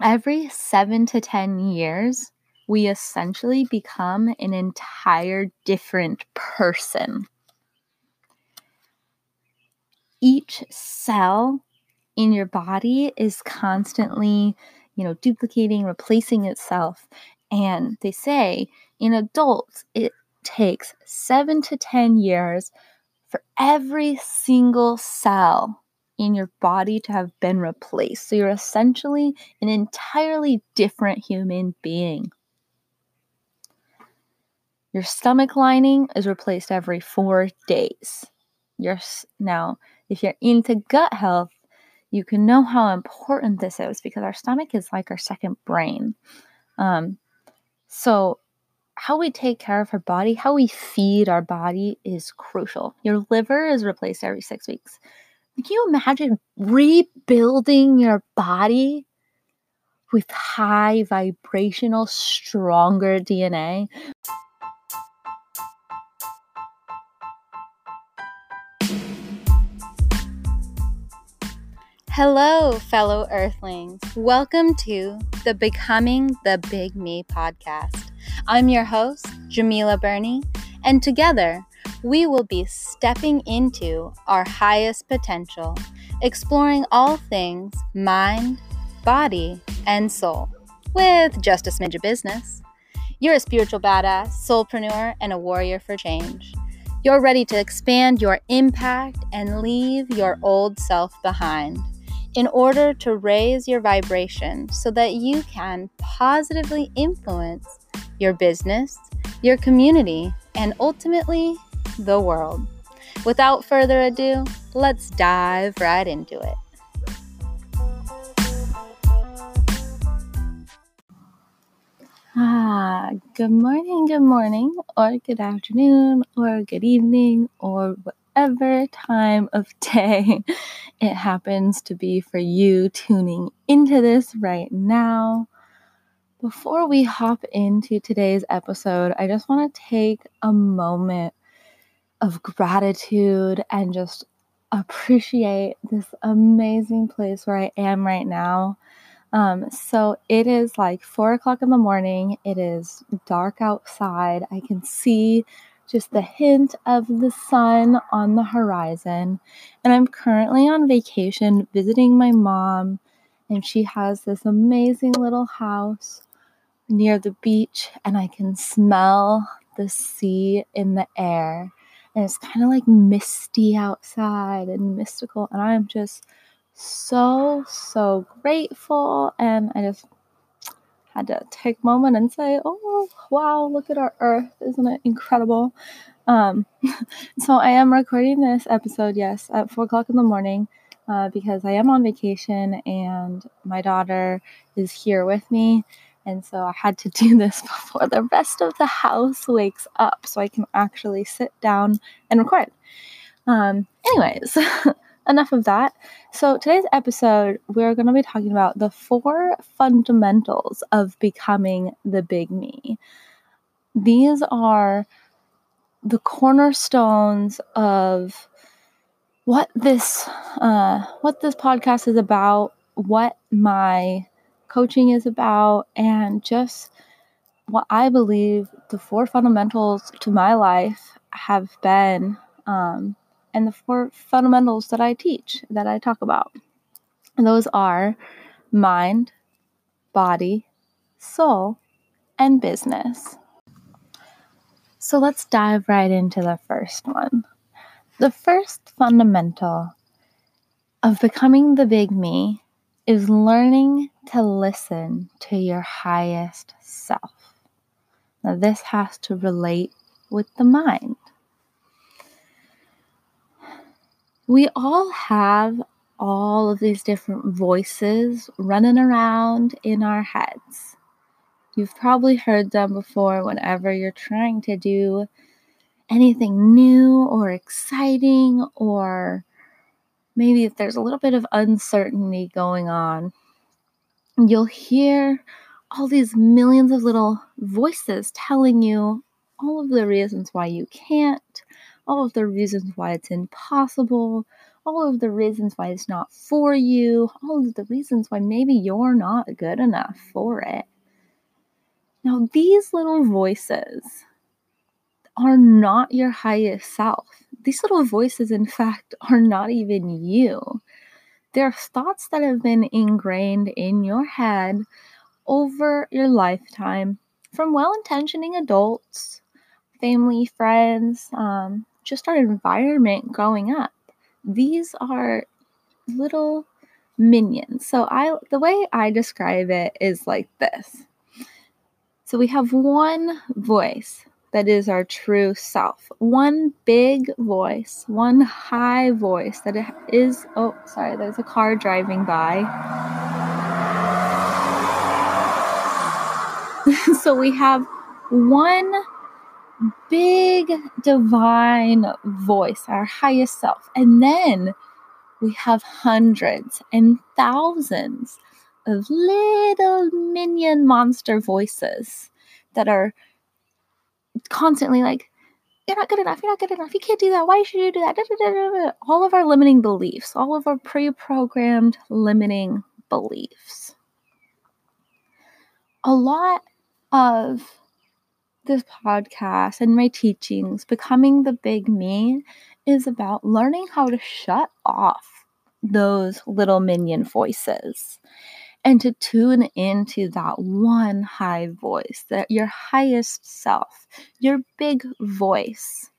every 7 to 10 years, we essentially become an entire different person. Each cell in your body is constantly, duplicating, replacing itself. And they say in adults, it takes 7 to 10 years for every single cell in your body to have been replaced. So you're essentially an entirely different human being. Your stomach lining is replaced every 4 days. Now, if you're into gut health, you can know how important this is because our stomach is like our second brain. So how we take care of our body, how we feed our body is crucial. Your liver is replaced every 6 weeks. Can you imagine rebuilding your body with high vibrational, stronger DNA? Hello, fellow Earthlings. Welcome to the Becoming the Big Me podcast. I'm your host, Djemilah Birnie, and together we will be stepping into our highest potential, exploring all things mind, body, and soul with just a smidge of business. You're a spiritual badass, soulpreneur, and a warrior for change. You're ready to expand your impact and leave your old self behind, in order to raise your vibration so that you can positively influence your business, your community, and ultimately the world. Without further ado, let's dive right into it. Good morning, or good afternoon, or good evening, or whatever time of day it happens to be for you tuning into this right now. Before we hop into today's episode, I just want to take a moment of gratitude and just appreciate this amazing place where I am right now. So it is like 4 o'clock in the morning. It is dark outside. I can see just the hint of the sun on the horizon. And I'm currently on vacation visiting my mom, and she has this amazing little house near the beach, and I can smell the sea in the air. And it's kind of like misty outside and mystical, and I'm just so grateful. And I just had to take a moment and say, oh, wow, look at our earth. Isn't it incredible? So I am recording this episode, yes, at 4 o'clock in the morning because I am on vacation and my daughter is here with me. And so I had to do this before the rest of the house wakes up so I can actually sit down and record. Anyways, enough of that. So today's episode, we're going to be talking about the 4 fundamentals of becoming the big me. These are the cornerstones of what this podcast is about, what my coaching is about, and just what I believe the 4 fundamentals to my life have been, and the 4 fundamentals that I teach, that I talk about. Those are mind, body, soul, and business. So let's dive right into the first one. The first fundamental of becoming the big me is learning to listen to your highest self. Now, this has to relate with the mind. We all have all of these different voices running around in our heads. You've probably heard them before whenever you're trying to do anything new or exciting, or maybe if there's a little bit of uncertainty going on, you'll hear all these millions of little voices telling you all of the reasons why you can't, all of the reasons why it's impossible, all of the reasons why it's not for you, all of the reasons why maybe you're not good enough for it. Now, these little voices are not your highest self. These little voices, in fact, are not even you. They're thoughts that have been ingrained in your head over your lifetime from well-intentioning adults, family, friends, just our environment growing up. These are little minions. So the way I describe it is like this. So we have one voice that is our true self, one big voice, one high voice that is, oh, sorry, there's a car driving by. So we have one big divine voice, our highest self. And then we have hundreds and thousands of little minion monster voices that are constantly like, you're not good enough, you're not good enough, you can't do that, why should you do that? Da, da, da, da, da. All of our limiting beliefs, all of our pre-programmed limiting beliefs. A lot of this podcast and my teachings, Becoming the Big Me, is about learning how to shut off those little minion voices and to tune into that one high voice, that your highest self, your big voice.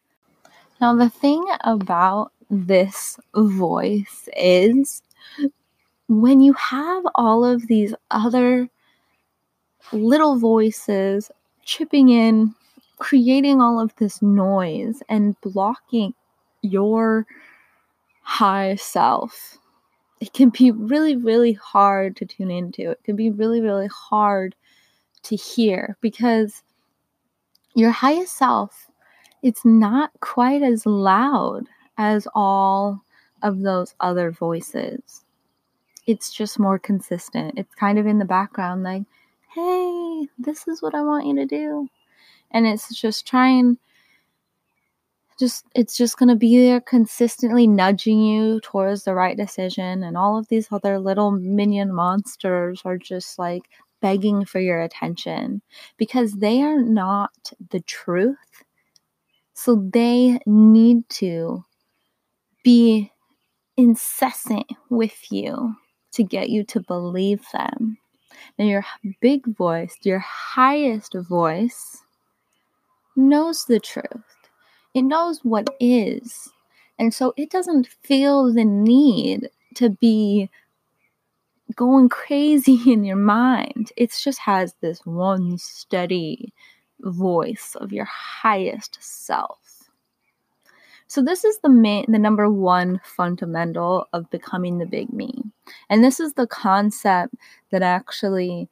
Now, the thing about this voice is when you have all of these other little voices chipping in, creating all of this noise and blocking your high self, it can be really, really hard to tune into. It can be really, really hard to hear because your highest self, it's not quite as loud as all of those other voices. It's just more consistent. It's kind of in the background like, hey, this is what I want you to do. And it's just it's just going to be there consistently nudging you towards the right decision. And all of these other little minion monsters are just like begging for your attention because they are not the truth. So they need to be incessant with you to get you to believe them. And your big voice, your highest voice, knows the truth. It knows what is. And so it doesn't feel the need to be going crazy in your mind. It just has this one steady voice of your highest self. So this is the number one fundamental of Becoming the Big Me. And this is the concept that actually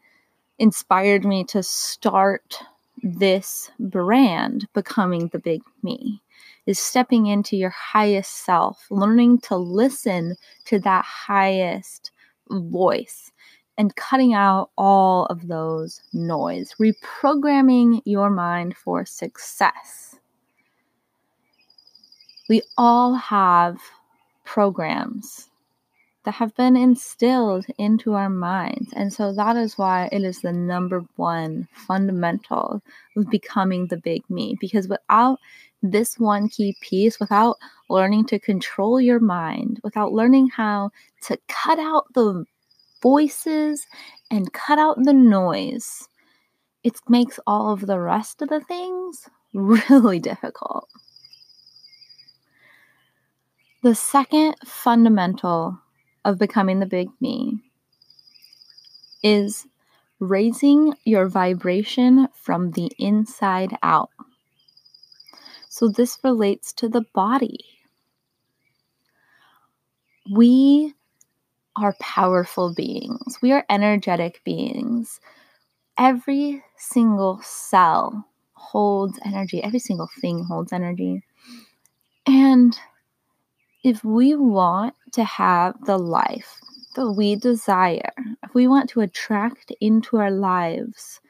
inspired me to start this brand, Becoming the Big Me, is stepping into your highest self, learning to listen to that highest voice and cutting out all of those noise, reprogramming your mind for success. We all have programs that have been instilled into our minds. And so that is why it is the number one fundamental of Becoming the Big Me. Because without this one key piece, without learning to control your mind, without learning how to cut out the voices and cut out the noise, it makes all of the rest of the things really difficult. The second fundamental of Becoming the Big Me is raising your vibration from the inside out. So this relates to the body. We are powerful beings. We are energetic beings. Every single cell holds energy. Every single thing holds energy. And if we want to have the life that we desire, if we want to attract into our lives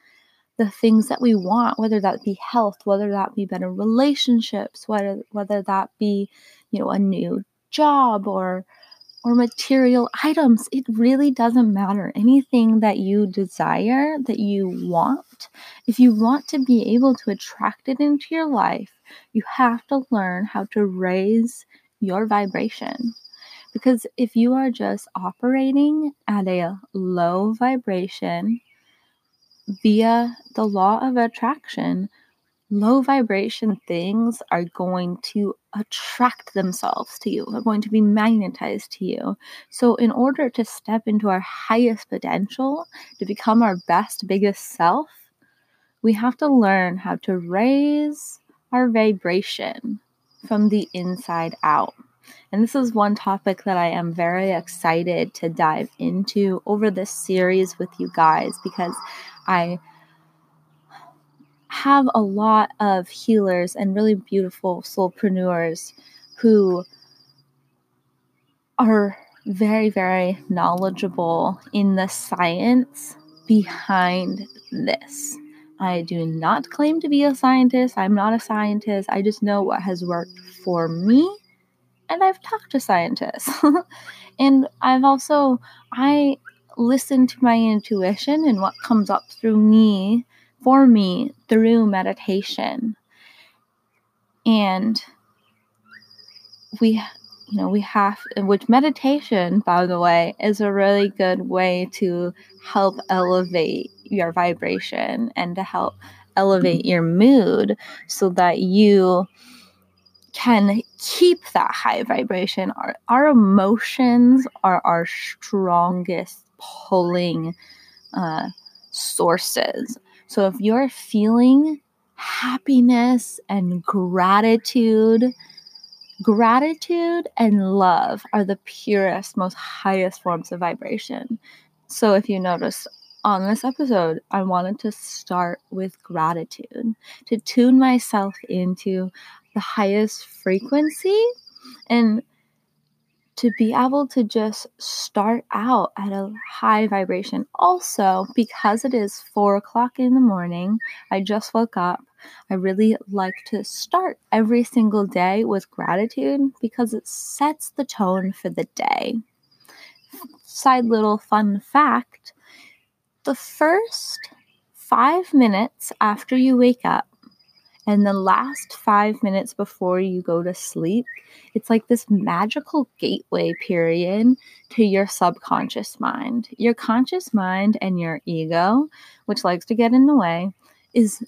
the things that we want, whether that be health, whether that be better relationships, whether that be, a new job or material items. It really doesn't matter. Anything that you desire, that you want, if you want to be able to attract it into your life, you have to learn how to raise your vibration. Because if you are just operating at a low vibration via the law of attraction, low vibration things are going to attract themselves to you. They're going to be magnetized to you. So in order to step into our highest potential, to become our best, biggest self, we have to learn how to raise our vibration from the inside out. And this is one topic that I am very excited to dive into over this series with you guys, because I have a lot of healers and really beautiful soulpreneurs who are very, very knowledgeable in the science behind this. I do not claim to be a scientist. I'm not a scientist. I just know what has worked for me. And I've talked to scientists. And I listen to my intuition and what comes up for me through meditation. And which meditation, by the way, is a really good way to help elevate your vibration and to help elevate your mood so that you can keep that high vibration. Our emotions are our strongest pulling sources. So if you're feeling happiness and gratitude and love are the purest, most highest forms of vibration. So if you notice on this episode, I wanted to start with gratitude, to tune myself into the highest frequency and to be able to just start out at a high vibration. Also, because it is 4:00 in the morning, I just woke up. I really like to start every single day with gratitude because it sets the tone for the day. Side little fun fact, the first 5 minutes after you wake up and the last 5 minutes before you go to sleep, it's like this magical gateway period to your subconscious mind. Your conscious mind and your ego, which likes to get in the way, is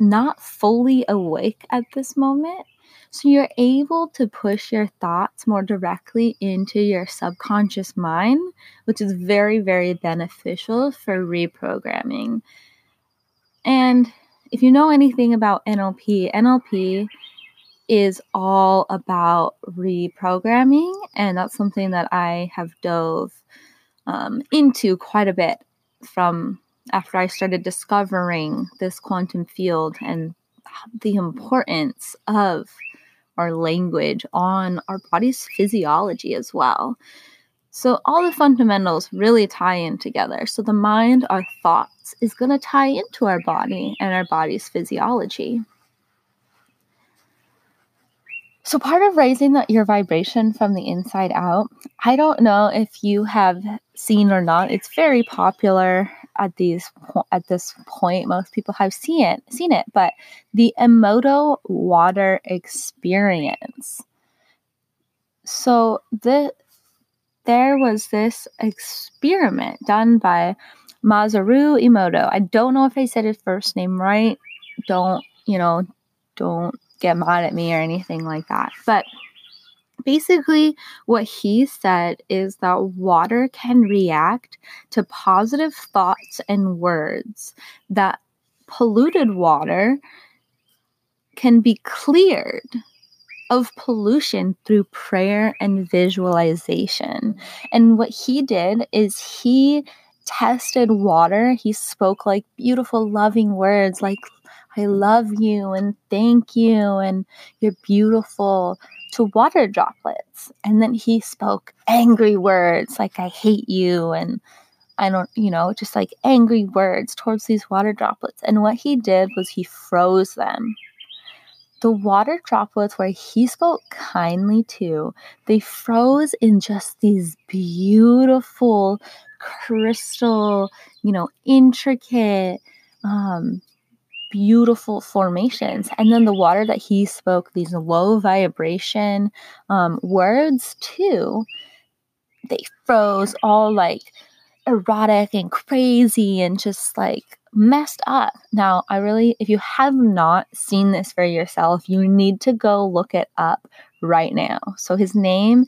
not fully awake at this moment. So you're able to push your thoughts more directly into your subconscious mind, which is very, very beneficial for reprogramming. And if you know anything about NLP, NLP is all about reprogramming, and that's something that I have dove into quite a bit from after I started discovering this quantum field and the importance of our language on our body's physiology as well. So all the fundamentals really tie in together. So the mind, our thoughts, is going to tie into our body and our body's physiology. So part of raising your vibration from the inside out, I don't know if you have seen or not, it's very popular at this point. Most people have seen it, but the Emoto water experience. So There was this experiment done by Masaru Emoto. I don't know if I said his first name right. Don't get mad at me or anything like that. But basically what he said is that water can react to positive thoughts and words, that polluted water can be cleared of pollution through prayer and visualization. And what he did is he tested water. He spoke like beautiful, loving words like, I love you and thank you and you're beautiful, to water droplets. And then he spoke angry words like, I hate you and just like angry words towards these water droplets. And what he did was he froze them. The water droplets where he spoke kindly to, they froze in just these beautiful, crystal, intricate, beautiful formations. And then the water that he spoke, these low vibration words too, they froze all like erotic and crazy and just like messed up. Now, if you have not seen this for yourself, you need to go look it up right now. So his name,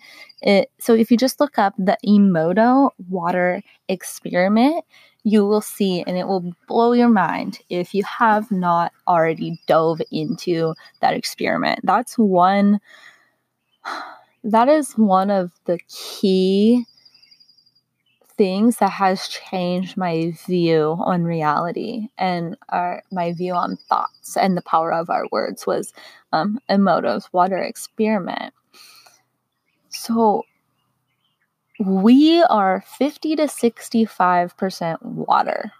so if you just look up the Emoto water experiment, you will see, and it will blow your mind if you have not already dove into that experiment. That is one of the key things that has changed my view on reality and my view on thoughts and the power of our words was Emoto's water experiment. So we are 50 to 65% water.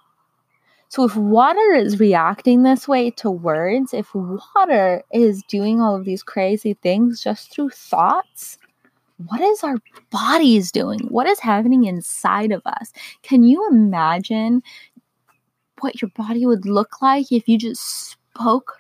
So if water is reacting this way to words, if water is doing all of these crazy things just through thoughts, what is our bodies doing? What is happening inside of us? Can you imagine what your body would look like if you just spoke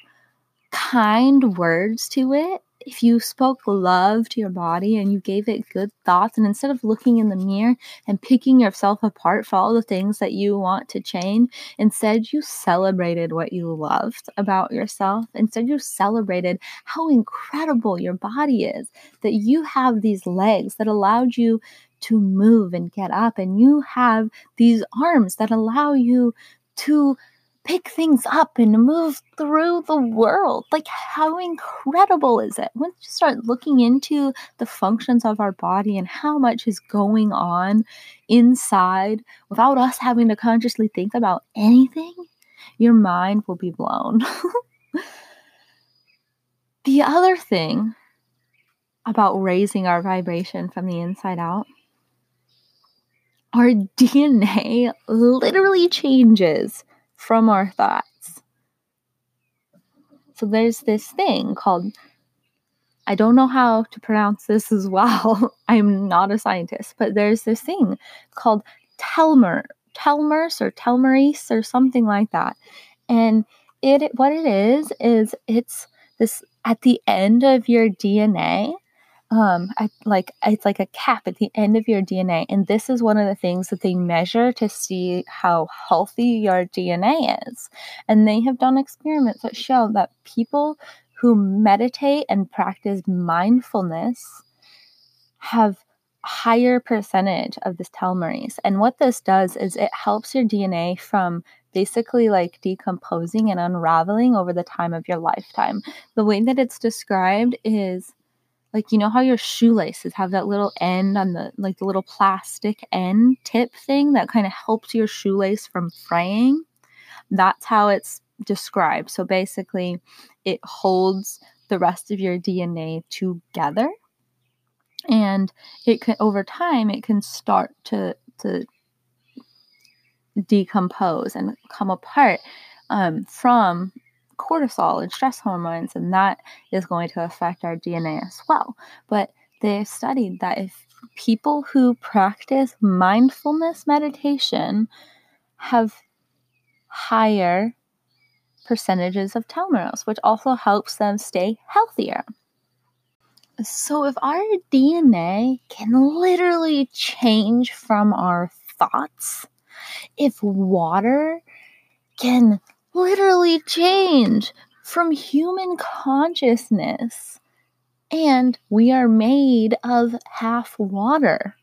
kind words to it? If you spoke love to your body and you gave it good thoughts, and instead of looking in the mirror and picking yourself apart for all the things that you want to change, instead you celebrated what you loved about yourself. Instead you celebrated how incredible your body is, that you have these legs that allowed you to move and get up, and you have these arms that allow you to pick things up and move through the world. Like, how incredible is it? Once you start looking into the functions of our body and how much is going on inside without us having to consciously think about anything, your mind will be blown. The other thing about raising our vibration from the inside out, our DNA literally changes from our thoughts. So there's this thing called, I don't know how to pronounce this as well. I'm not a scientist, but there's this thing called telomeres or telomeres or something like that. And what it is it's this at the end of your DNA. It's like a cap at the end of your DNA. And this is one of the things that they measure to see how healthy your DNA is. And they have done experiments that show that people who meditate and practice mindfulness have higher percentage of this telomeres. And what this does is it helps your DNA from basically like decomposing and unraveling over the time of your lifetime. The way that it's described is, like, you know how your shoelaces have that little end on the, like the little plastic end tip thing that kind of helps your shoelace from fraying? That's how it's described. So basically, it holds the rest of your DNA together. And it can, over time, it can start to decompose and come apart from cortisol and stress hormones, and that is going to affect our DNA as well. But they've studied that if people who practice mindfulness meditation have higher percentages of telomeres, which also helps them stay healthier. So if our DNA can literally change from our thoughts, if water can literally change from human consciousness, and we are made of half water.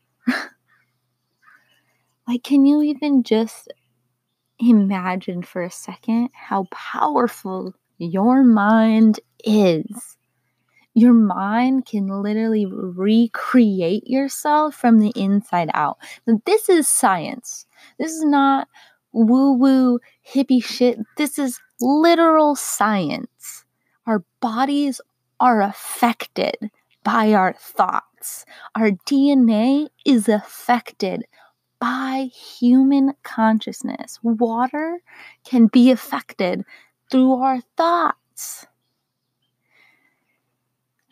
Like, can you even just imagine for a second how powerful your mind is? Your mind can literally recreate yourself from the inside out. Now, this is science. This is not woo-woo, hippie shit. This is literal science. Our bodies are affected by our thoughts. Our DNA is affected by human consciousness. Water can be affected through our thoughts.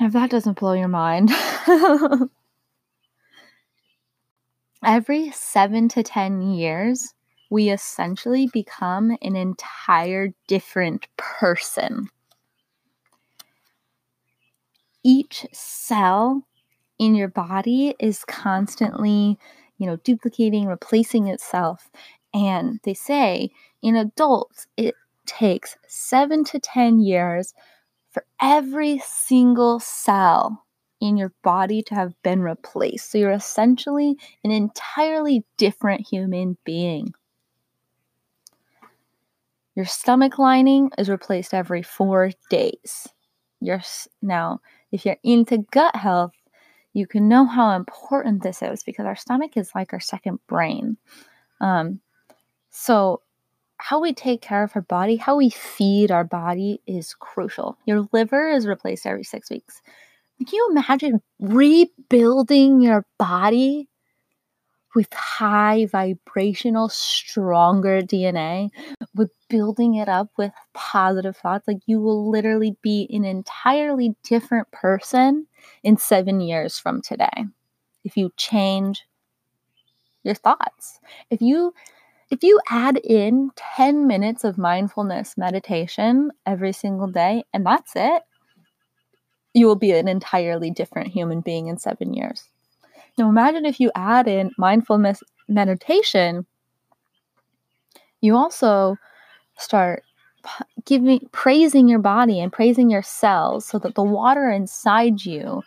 If that doesn't blow your mind. Every 7 to 10 years, we essentially become an entire different person. Each cell in your body is constantly, duplicating, replacing itself. And they say in adults, it takes 7 to 10 years for every single cell in your body to have been replaced. So you're essentially an entirely different human being. Your stomach lining is replaced every 4 days. Now, if you're into gut health, you can know how important this is because our stomach is like our second brain. So how we take care of our body, how we feed our body is crucial. Your liver is replaced every 6 weeks. Can you imagine rebuilding your body with high vibrational, stronger DNA, with building it up with positive thoughts? Like, you will literally be an entirely different person in 7 years from today if you change your thoughts. If you add in 10 minutes of mindfulness meditation every single day, and that's it, you will be an entirely different human being in 7 years. Now imagine if you add in mindfulness meditation, you also start praising your body and praising your cells so that the water inside you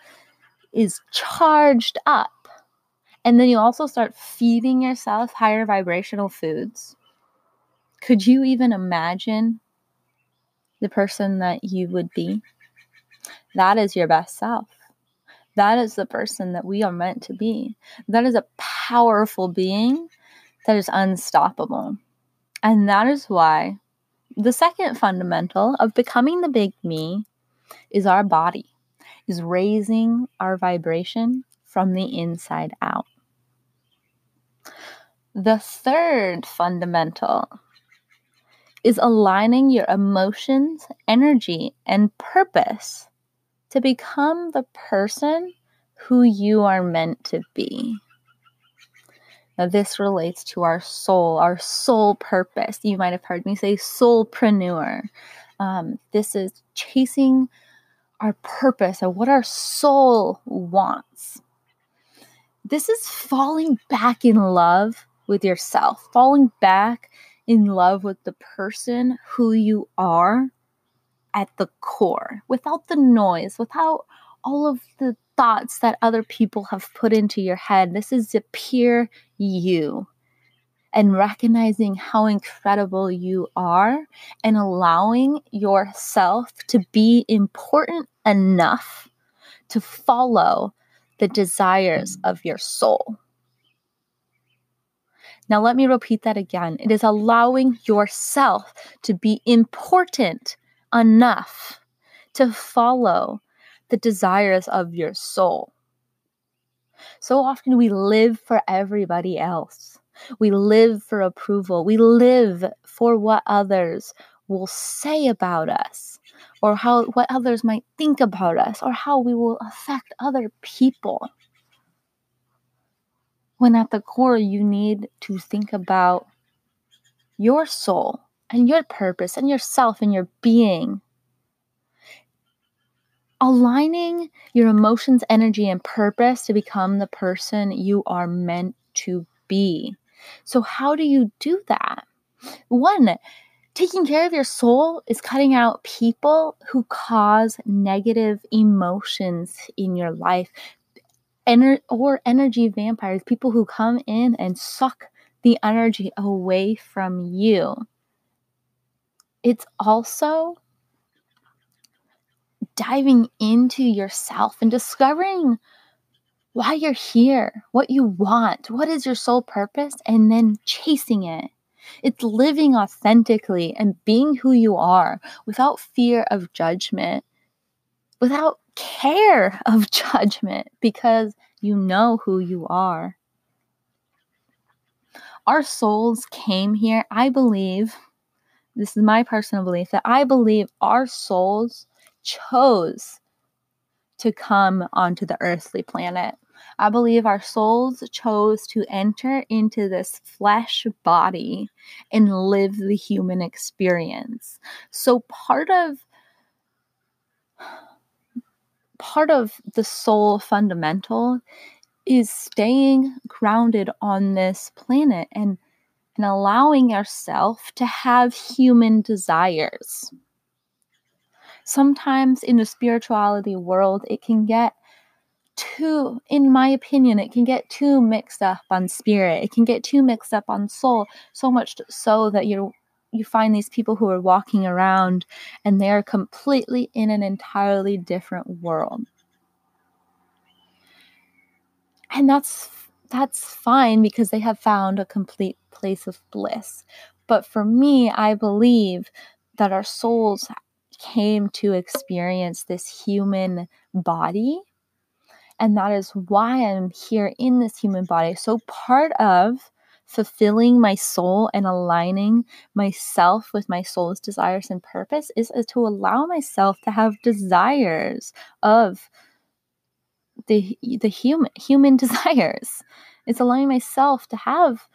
is charged up. And then you also start feeding yourself higher vibrational foods. Could you even imagine the person that you would be? That is your best self. That is the person that we are meant to be. That is a powerful being that is unstoppable. And that is why the second fundamental of becoming the big me is our body, is raising our vibration from the inside out. The third fundamental is aligning your emotions, energy, and purpose to become the person who you are meant to be. Now, this relates to our soul purpose. You might have heard me say soulpreneur. This is chasing our purpose and what our soul wants. This is falling back in love with yourself, falling back in love with the person who you are at the core, without the noise, without all of the thoughts that other people have put into your head. This is the pure you, and recognizing how incredible you are and allowing yourself to be important enough to follow the desires of your soul. Now, let me repeat that again. It is allowing yourself to be important enough to follow the desires of your soul. So often we live for everybody else. We live for approval. We live for what others will say about us, or how what others might think about us, or how we will affect other people. When at the core, you need to think about your soul and your purpose and yourself and your being. Aligning your emotions, energy, and purpose to become the person you are meant to be. So how do you do that? One, taking care of your soul is cutting out people who cause negative emotions in your life, or energy vampires, people who come in and suck the energy away from you. It's also diving into yourself and discovering why you're here, what you want, what is your soul purpose, and then chasing it. It's living authentically and being who you are without fear of judgment, without care of judgment, because you know who you are. Our souls came here, I believe. This is my personal belief, that I believe our souls chose to come onto the earthly planet. I believe our souls chose to enter into this flesh body and live the human experience. So part of the soul fundamental is staying grounded on this planet and allowing ourselves to have human desires. Sometimes in the spirituality world, it can get too, in my opinion, it can get too mixed up on spirit. It can get too mixed up on soul, so much so that you find these people who are walking around and they are completely in an entirely different world. And that's fine because they have found a complete place of bliss. But for me, I believe that our souls came to experience this human body. And that is why I'm here in this human body. So part of fulfilling my soul and aligning myself with my soul's desires and purpose is to allow myself to have desires of the human desires. It's allowing myself to have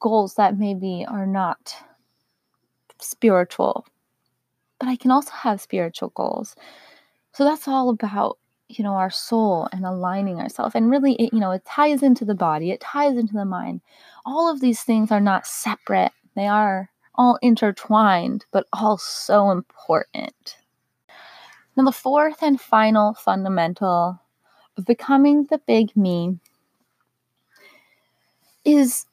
goals that maybe are not spiritual, but I can also have spiritual goals. So that's all about our soul and aligning ourselves. And really, it ties into the body. It ties into the mind. All of these things are not separate. They are all intertwined, but all so important. Now, the fourth and final fundamental of becoming the big me is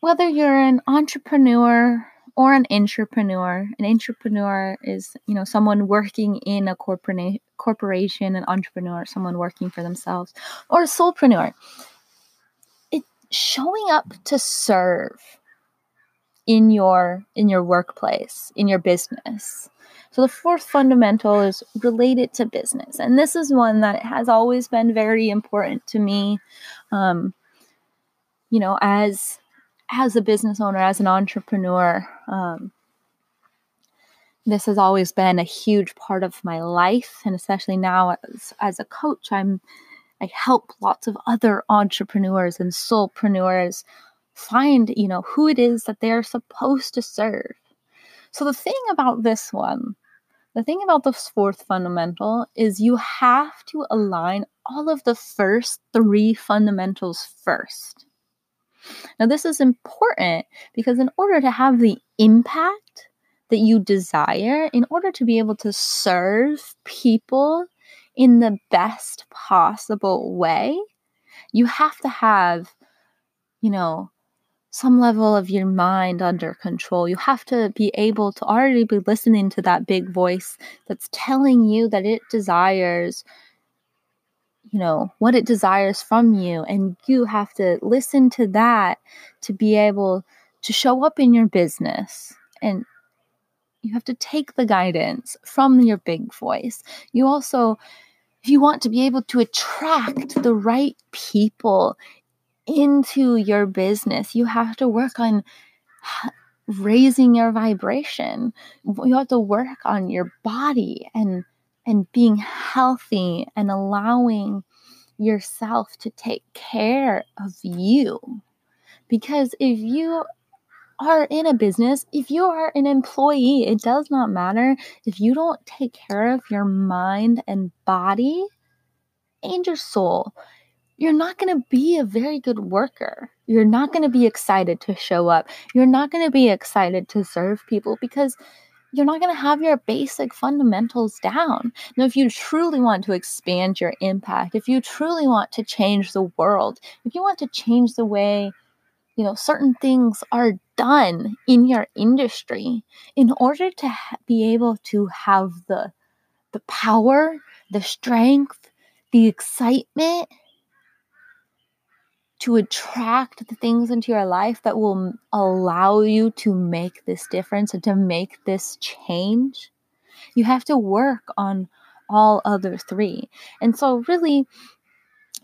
whether you're an entrepreneur or an intrapreneur. An intrapreneur is, someone working in a corporation, an entrepreneur, someone working for themselves, or a soulpreneur. It's showing up to serve in your workplace, in your business. So the fourth fundamental is related to business. And this is one that has always been very important to me, as a business owner, as an entrepreneur. This has always been a huge part of my life, and especially now as a coach, I help lots of other entrepreneurs and soulpreneurs find, who it is that they're supposed to serve. So the thing about this fourth fundamental is you have to align all of the first three fundamentals first. Now, this is important because in order to have the impact that you desire, in order to be able to serve people in the best possible way, you have to have, some level of your mind under control. You have to be able to already be listening to that big voice that's telling you that it desires, what it desires from you. And you have to listen to that to be able to show up in your business. And you have to take the guidance from your big voice. You also, if you want to be able to attract the right people into your business, you have to work on raising your vibration. You have to work on your body and being healthy and allowing yourself to take care of you. Because if you are in a business, if you are an employee, it does not matter. If you don't take care of your mind and body and your soul, you're not going to be a very good worker. You're not going to be excited to show up. You're not going to be excited to serve people because you're not going to have your basic fundamentals down. Now, if you truly want to expand your impact, if you truly want to change the world, if you want to change the way certain things are done in your industry, in order to be able to have the power, the strength, the excitement to attract the things into your life that will allow you to make this difference and to make this change, you have to work on all other three. And so really,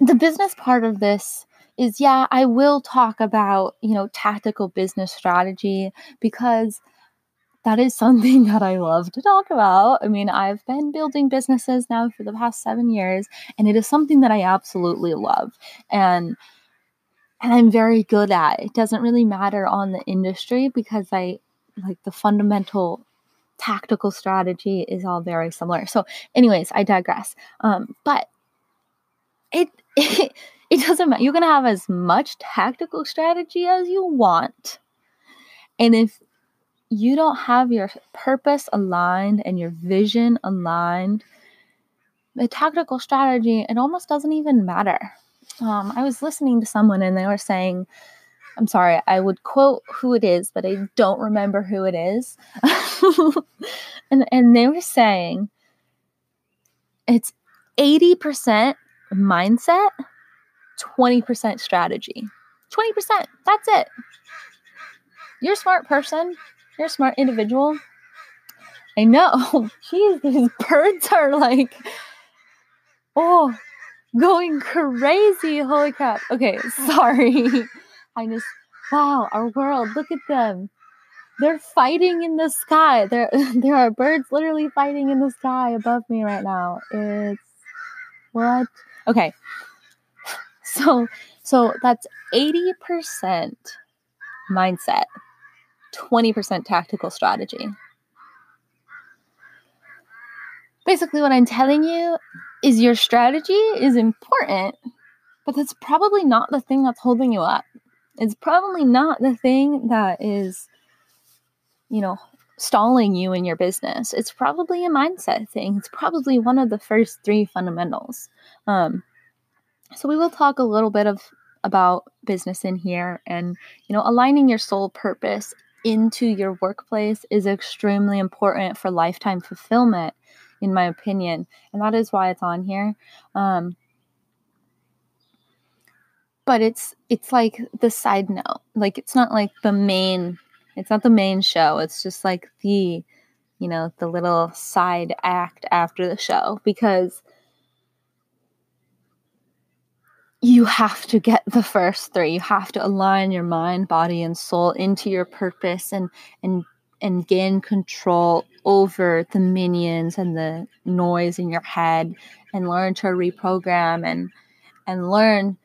the business part of this is, I will talk about, tactical business strategy because that is something that I love to talk about. I mean, I've been building businesses now for the past 7 years, and it is something that I absolutely love. And I'm very good at. It doesn't really matter on the industry because I like the fundamental tactical strategy is all very similar. So anyways, I digress. But it doesn't matter. You can have as much tactical strategy as you want. And if you don't have your purpose aligned and your vision aligned, the tactical strategy, it almost doesn't even matter. I was listening to someone and they were saying, I'm sorry, I would quote who it is, but I don't remember who it is. And they were saying it's 80% mindset, 20% strategy. 20%, that's it. You're a smart person. You're a smart individual. I know. Jeez, these birds are like, oh, going crazy. Holy crap. Okay, sorry. I just, wow, our world, look at them. They're fighting in the sky. There are birds literally fighting in the sky above me right now. It's what? Okay. So that's 80% mindset, 20% tactical strategy. Basically, what I'm telling you is your strategy is important, but that's probably not the thing that's holding you up. It's probably not the thing that is, stalling you in your business. It's probably a mindset thing. It's probably one of the first three fundamentals. So we will talk a little bit about business in here, and, aligning your soul purpose into your workplace is extremely important for lifetime fulfillment, in my opinion. And that is why it's on here. But it's like the side note, like, it's not like it's not the main show. It's just like the, the little side act after the show, because you have to get the first three. You have to align your mind, body, and soul into your purpose and gain control over the minions and the noise in your head, and learn to reprogram and learn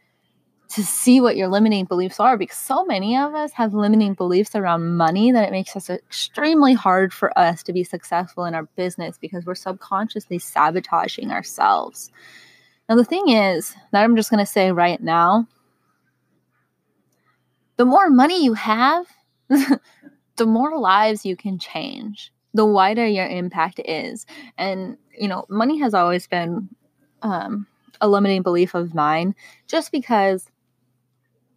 to see what your limiting beliefs are, because so many of us have limiting beliefs around money that it makes us extremely hard for us to be successful in our business, because we're subconsciously sabotaging ourselves. Now, the thing is that I'm just going to say right now, the more money you have, the more lives you can change, the wider your impact is. And, money has always been a limiting belief of mine, just because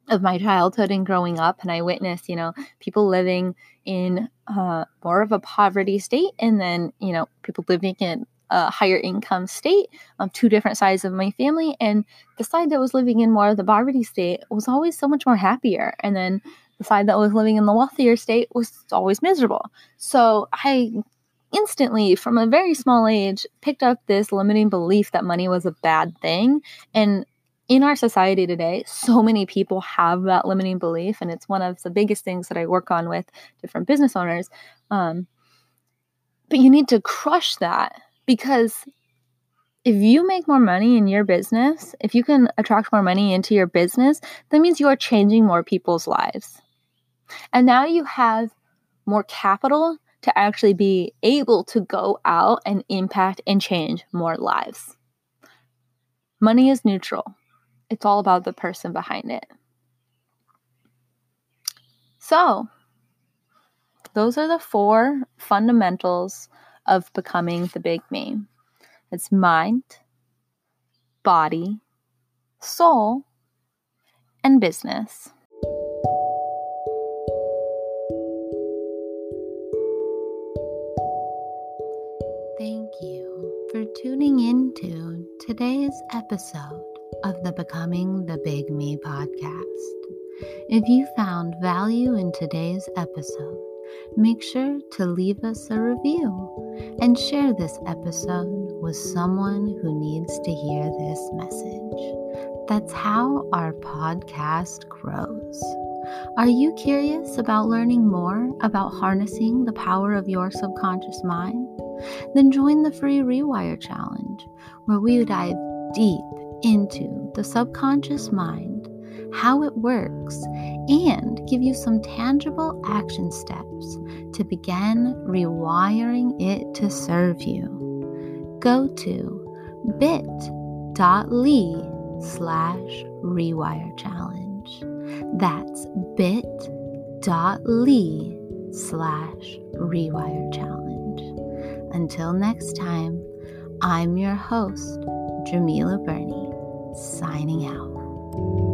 of my childhood and growing up, and I witnessed, people living in more of a poverty state, and then, people living in a higher income state, two different sides of my family. And the side that was living in more of the poverty state was always so much more happier. And then the side that was living in the wealthier state was always miserable. So I instantly, from a very small age, picked up this limiting belief that money was a bad thing. And in our society today, so many people have that limiting belief, and it's one of the biggest things that I work on with different business owners. But you need to crush that, because if you make more money in your business, if you can attract more money into your business, that means you are changing more people's lives. And now you have more capital to actually be able to go out and impact and change more lives. Money is neutral. It's all about the person behind it. So, those are the four fundamentals of becoming the big me. It's mind, body, soul, and business. Thank you for tuning into today's episode of the Becoming the Big Me podcast. If you found value in today's episode, make sure to leave us a review and share this episode with someone who needs to hear this message. That's how our podcast grows. Are you curious about learning more about harnessing the power of your subconscious mind? Then join the free Rewire challenge, where we dive deep into the subconscious mind, how it works, and give you some tangible action steps to begin rewiring it to serve you. Go to bit.ly/rewire challenge. That's bit.ly/rewire challenge. Until next time, I'm your host, Djemilah Birnie, signing out.